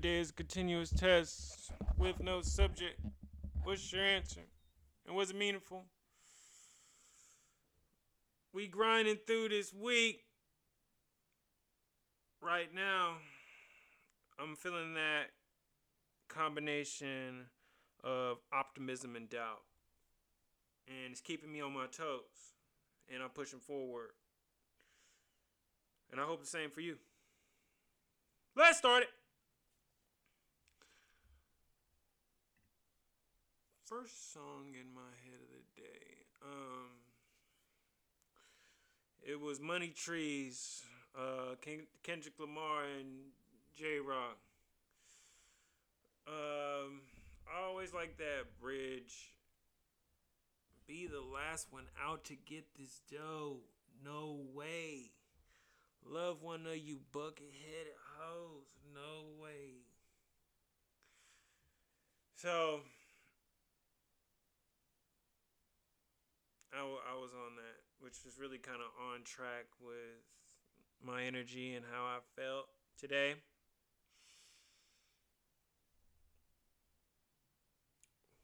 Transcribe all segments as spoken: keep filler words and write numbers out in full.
every day is a continuous test with no subject. What's your answer? And was it meaningful? We grinding through this week. Right now, I'm feeling that combination of optimism and doubt. And it's keeping me on my toes. And I'm pushing forward. And I hope the same for you. Let's start it. First song in my head of the day. Um, it was Money Trees, uh, Ken- Kendrick Lamar and Jay Rock. Um, I always like that bridge. Be the last one out to get this dough. No way. Love one of you bucket-headed hoes. No way. So, I, w- I was on that, which was really kind of on track with my energy and how I felt today.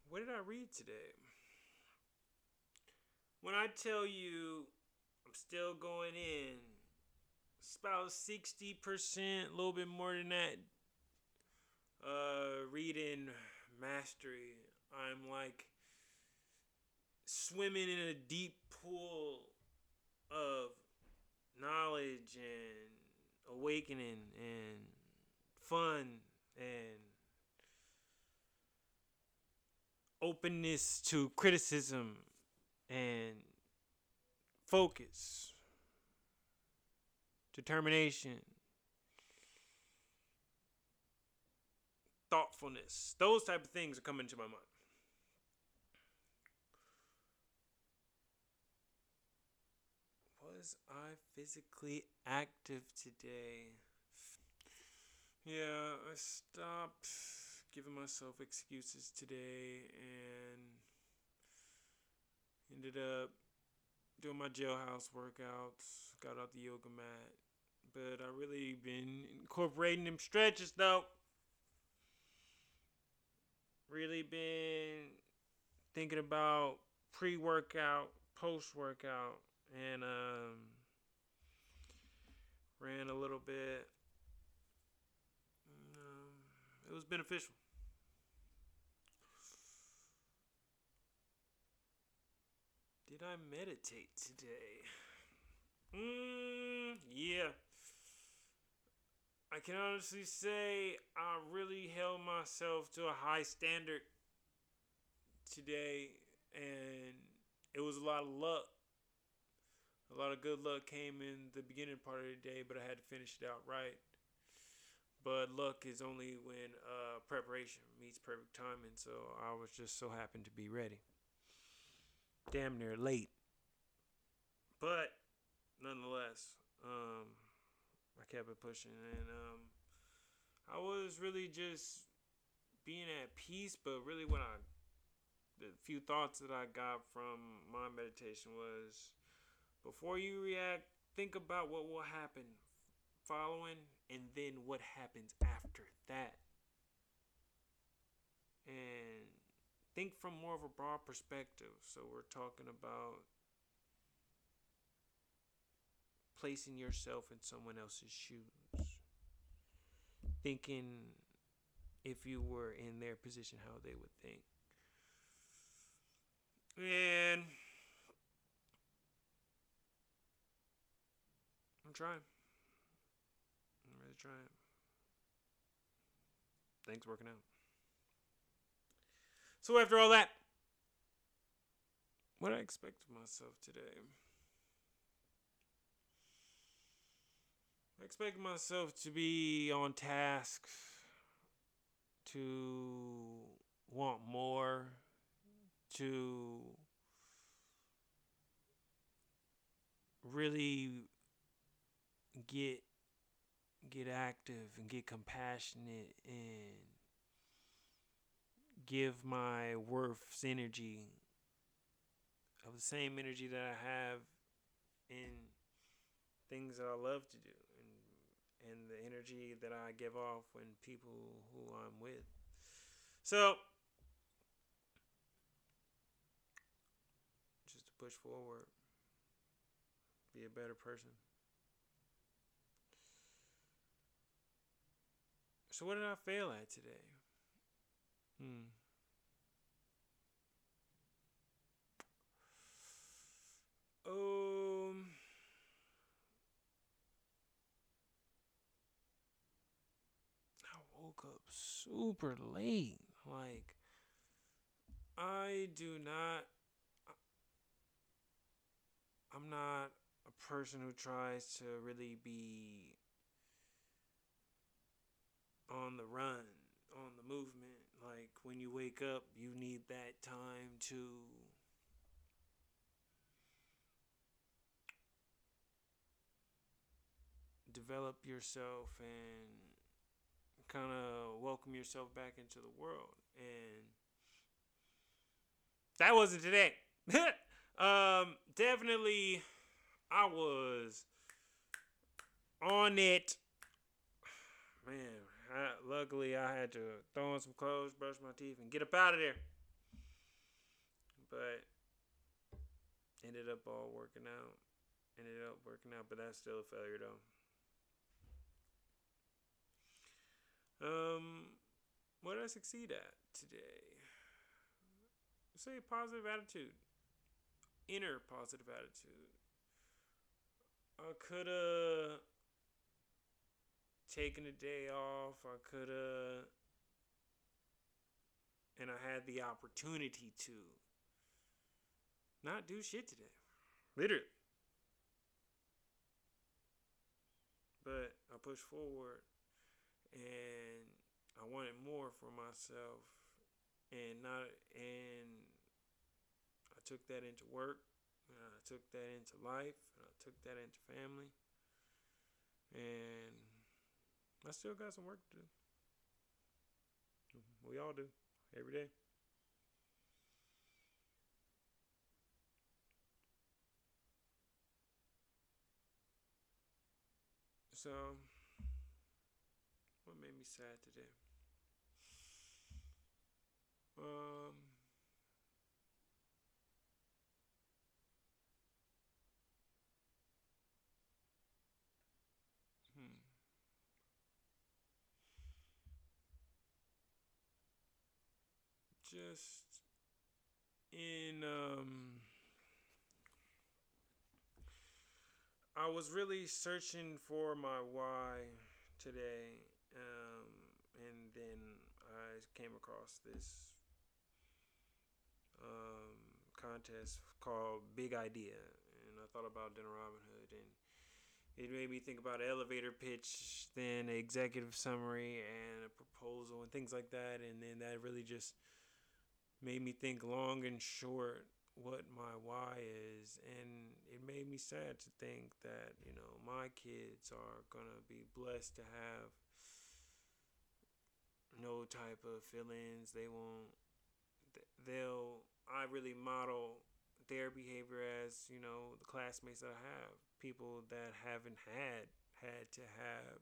What did I read today? When I tell you I'm still going in, it's about sixty percent, a little bit more than that. Uh, reading Mastery. I'm like swimming in a deep pool of knowledge and awakening and fun and openness to criticism and focus, determination, thoughtfulness. Those type of things are coming to my mind. Was I physically active today? Yeah, I stopped giving myself excuses today and ended up doing my jailhouse workouts, got out the yoga mat, but I really been incorporating them stretches though. Really been thinking about pre-workout, post-workout, and um, ran a little bit. Um, it was beneficial. Did I meditate today? Mm, yeah. I can honestly say I really held myself to a high standard today, and it was a lot of luck. A lot of good luck came in the beginning part of the day, but I had to finish it out right. But luck is only when uh, preparation meets perfect timing, so I was just so happened to be ready. Damn near late, but nonetheless, um, I kept it pushing, and um, I was really just being at peace. But really, what I the few thoughts that I got from my meditation was: before you react, think about what will happen following, and then what happens after that, and think from more of a broad perspective. So we're talking about placing yourself in someone else's shoes. Thinking if you were in their position, how they would think. And I'm trying. I'm really trying. Things working out. So after all that, what I expect of myself today. I expect myself to be on task, to want more, to really get get active and get compassionate and give my worth's energy of the same energy that I have in things that I love to do and the energy that I give off when people who I'm with. So, just to push forward, be a better person. So what did I fail at today? Hmm. Um. I woke up super late. Like, I do not. I'm not a person who tries to really be on the run, on the movement. Like, when you wake up, you need that time to develop yourself and kind of welcome yourself back into the world. And that wasn't today. um, definitely, I was on it. Man, I, luckily I had to throw on some clothes, brush my teeth, and get up out of there. But ended up all working out. Ended up working out, but that's still a failure, though. Um, what did I succeed at today? Say positive attitude. Inner positive attitude. I could have taken a day off. I could have. And I had the opportunity to not do shit today. Literally. But I pushed forward. And I wanted more for myself, and not, and I took that into work, and I took that into life, and I took that into family, and I still got some work to do. We all do, every day. So, what made me sad today? Um, hmm. Just in, um, I was really searching for my why today. Um, and then I came across this um, contest called Big Idea, and I thought about Dinner Robin Hood, and it made me think about an elevator pitch, then an executive summary, and a proposal, and things like that, and then that really just made me think long and short what my why is, and it made me sad to think that, you know, my kids are gonna be blessed to have no type of feelings. They won't, they'll, I really model their behavior as, you know, the classmates that I have, people that haven't had, had to have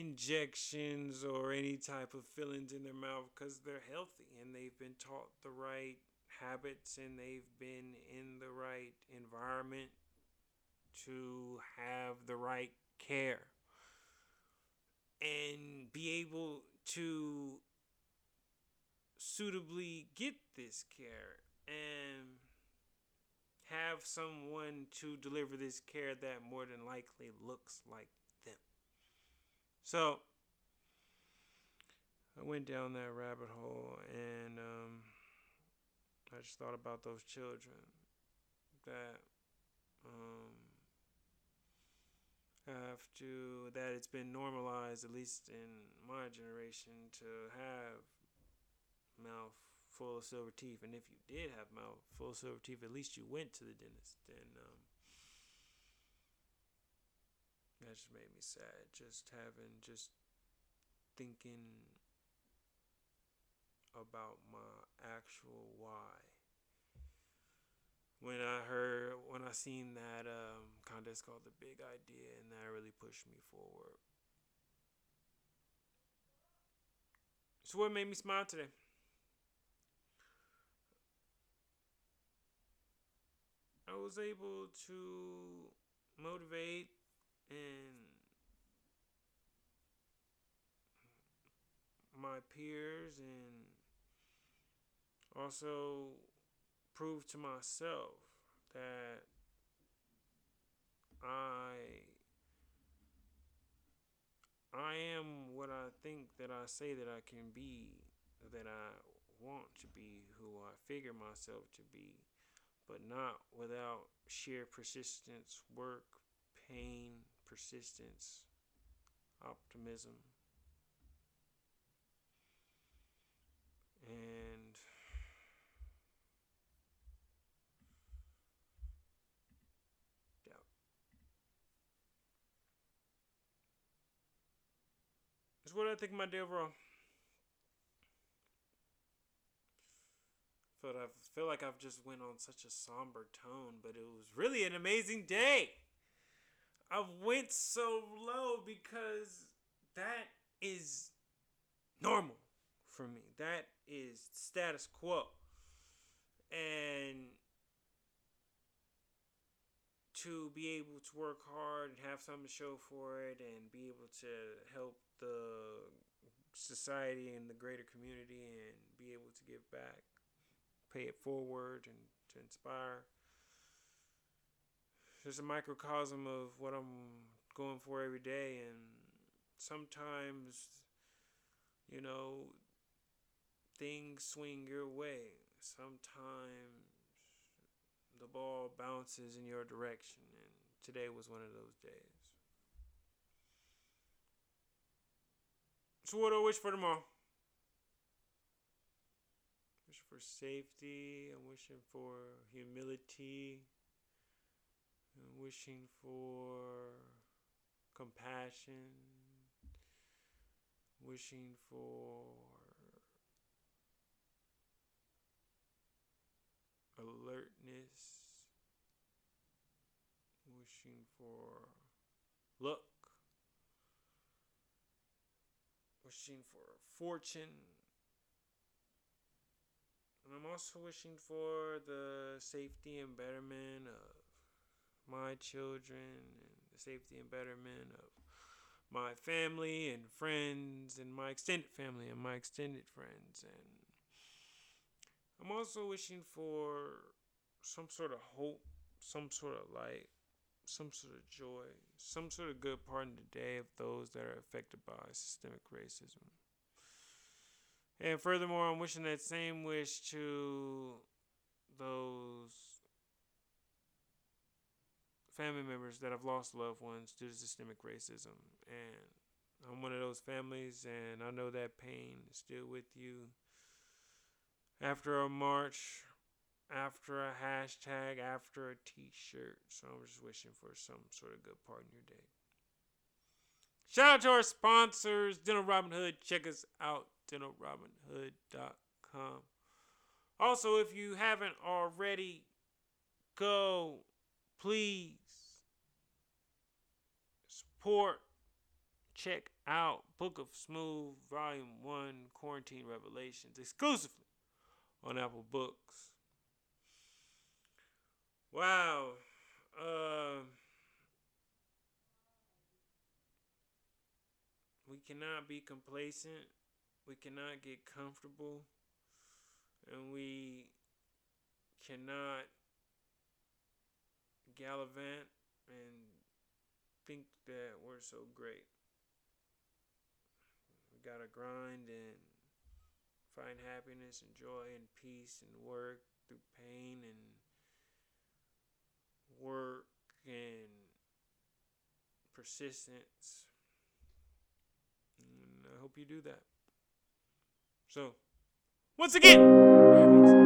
injections or any type of fillings in their mouth because they're healthy and they've been taught the right habits and they've been in the right environment to have the right care. And be able to suitably get this care and have someone to deliver this care that more than likely looks like them. So I went down that rabbit hole and um, I just thought about those children that um, have to, that it's been normalized, at least in my generation, to have mouth full of silver teeth. And if you did have mouth full of silver teeth, at least you went to the dentist. And um, that just made me sad. Just having, just thinking about my actual why. When I heard, when I seen that um, contest called The Big Idea, and that really pushed me forward. So what made me smile today? I was able to motivate and my peers and also prove to myself that I I am what I think that I say that I can be, that I want to be, who I figure myself to be, but not without sheer persistence, work, pain, persistence, optimism, and doubt. That's what I think of my day overall. But I feel like I've just went on such a somber tone, but it was really an amazing day. I went so low because that is normal for me. That is status quo. And to be able to work hard and have something to show for it and be able to help the society and the greater community and be able to give back, pay it forward, and to inspire. There's a microcosm of what I'm going for every day, and sometimes, you know, things swing your way. Sometimes the ball bounces in your direction, and today was one of those days. So what do I wish for tomorrow? I'm wishing for safety, I'm wishing for humility, I'm wishing for compassion, wishing for alertness, wishing for luck, wishing for fortune. And I'm also wishing for the safety and betterment of my children and the safety and betterment of my family and friends and my extended family and my extended friends. And I'm also wishing for some sort of hope, some sort of light, some sort of joy, some sort of good part in the day of those that are affected by systemic racism. And furthermore, I'm wishing that same wish to those family members that have lost loved ones due to systemic racism. And I'm one of those families, and I know that pain is still with you. After a march, after a hashtag, after a t-shirt. So I'm just wishing for some sort of good part in your day. Shout out to our sponsors, Dental Robin Hood. Check us out. Dinner Robin Hood dot com. Also, if you haven't already, go please support, check out Book of Smooth Volume one Quarantine Revelations exclusively on Apple Books. Wow. Uh, we cannot be complacent. We cannot get comfortable, and we cannot gallivant and think that we're so great. We gotta grind and find happiness and joy and peace and work through pain and work and persistence. And I hope you do that. So, once again,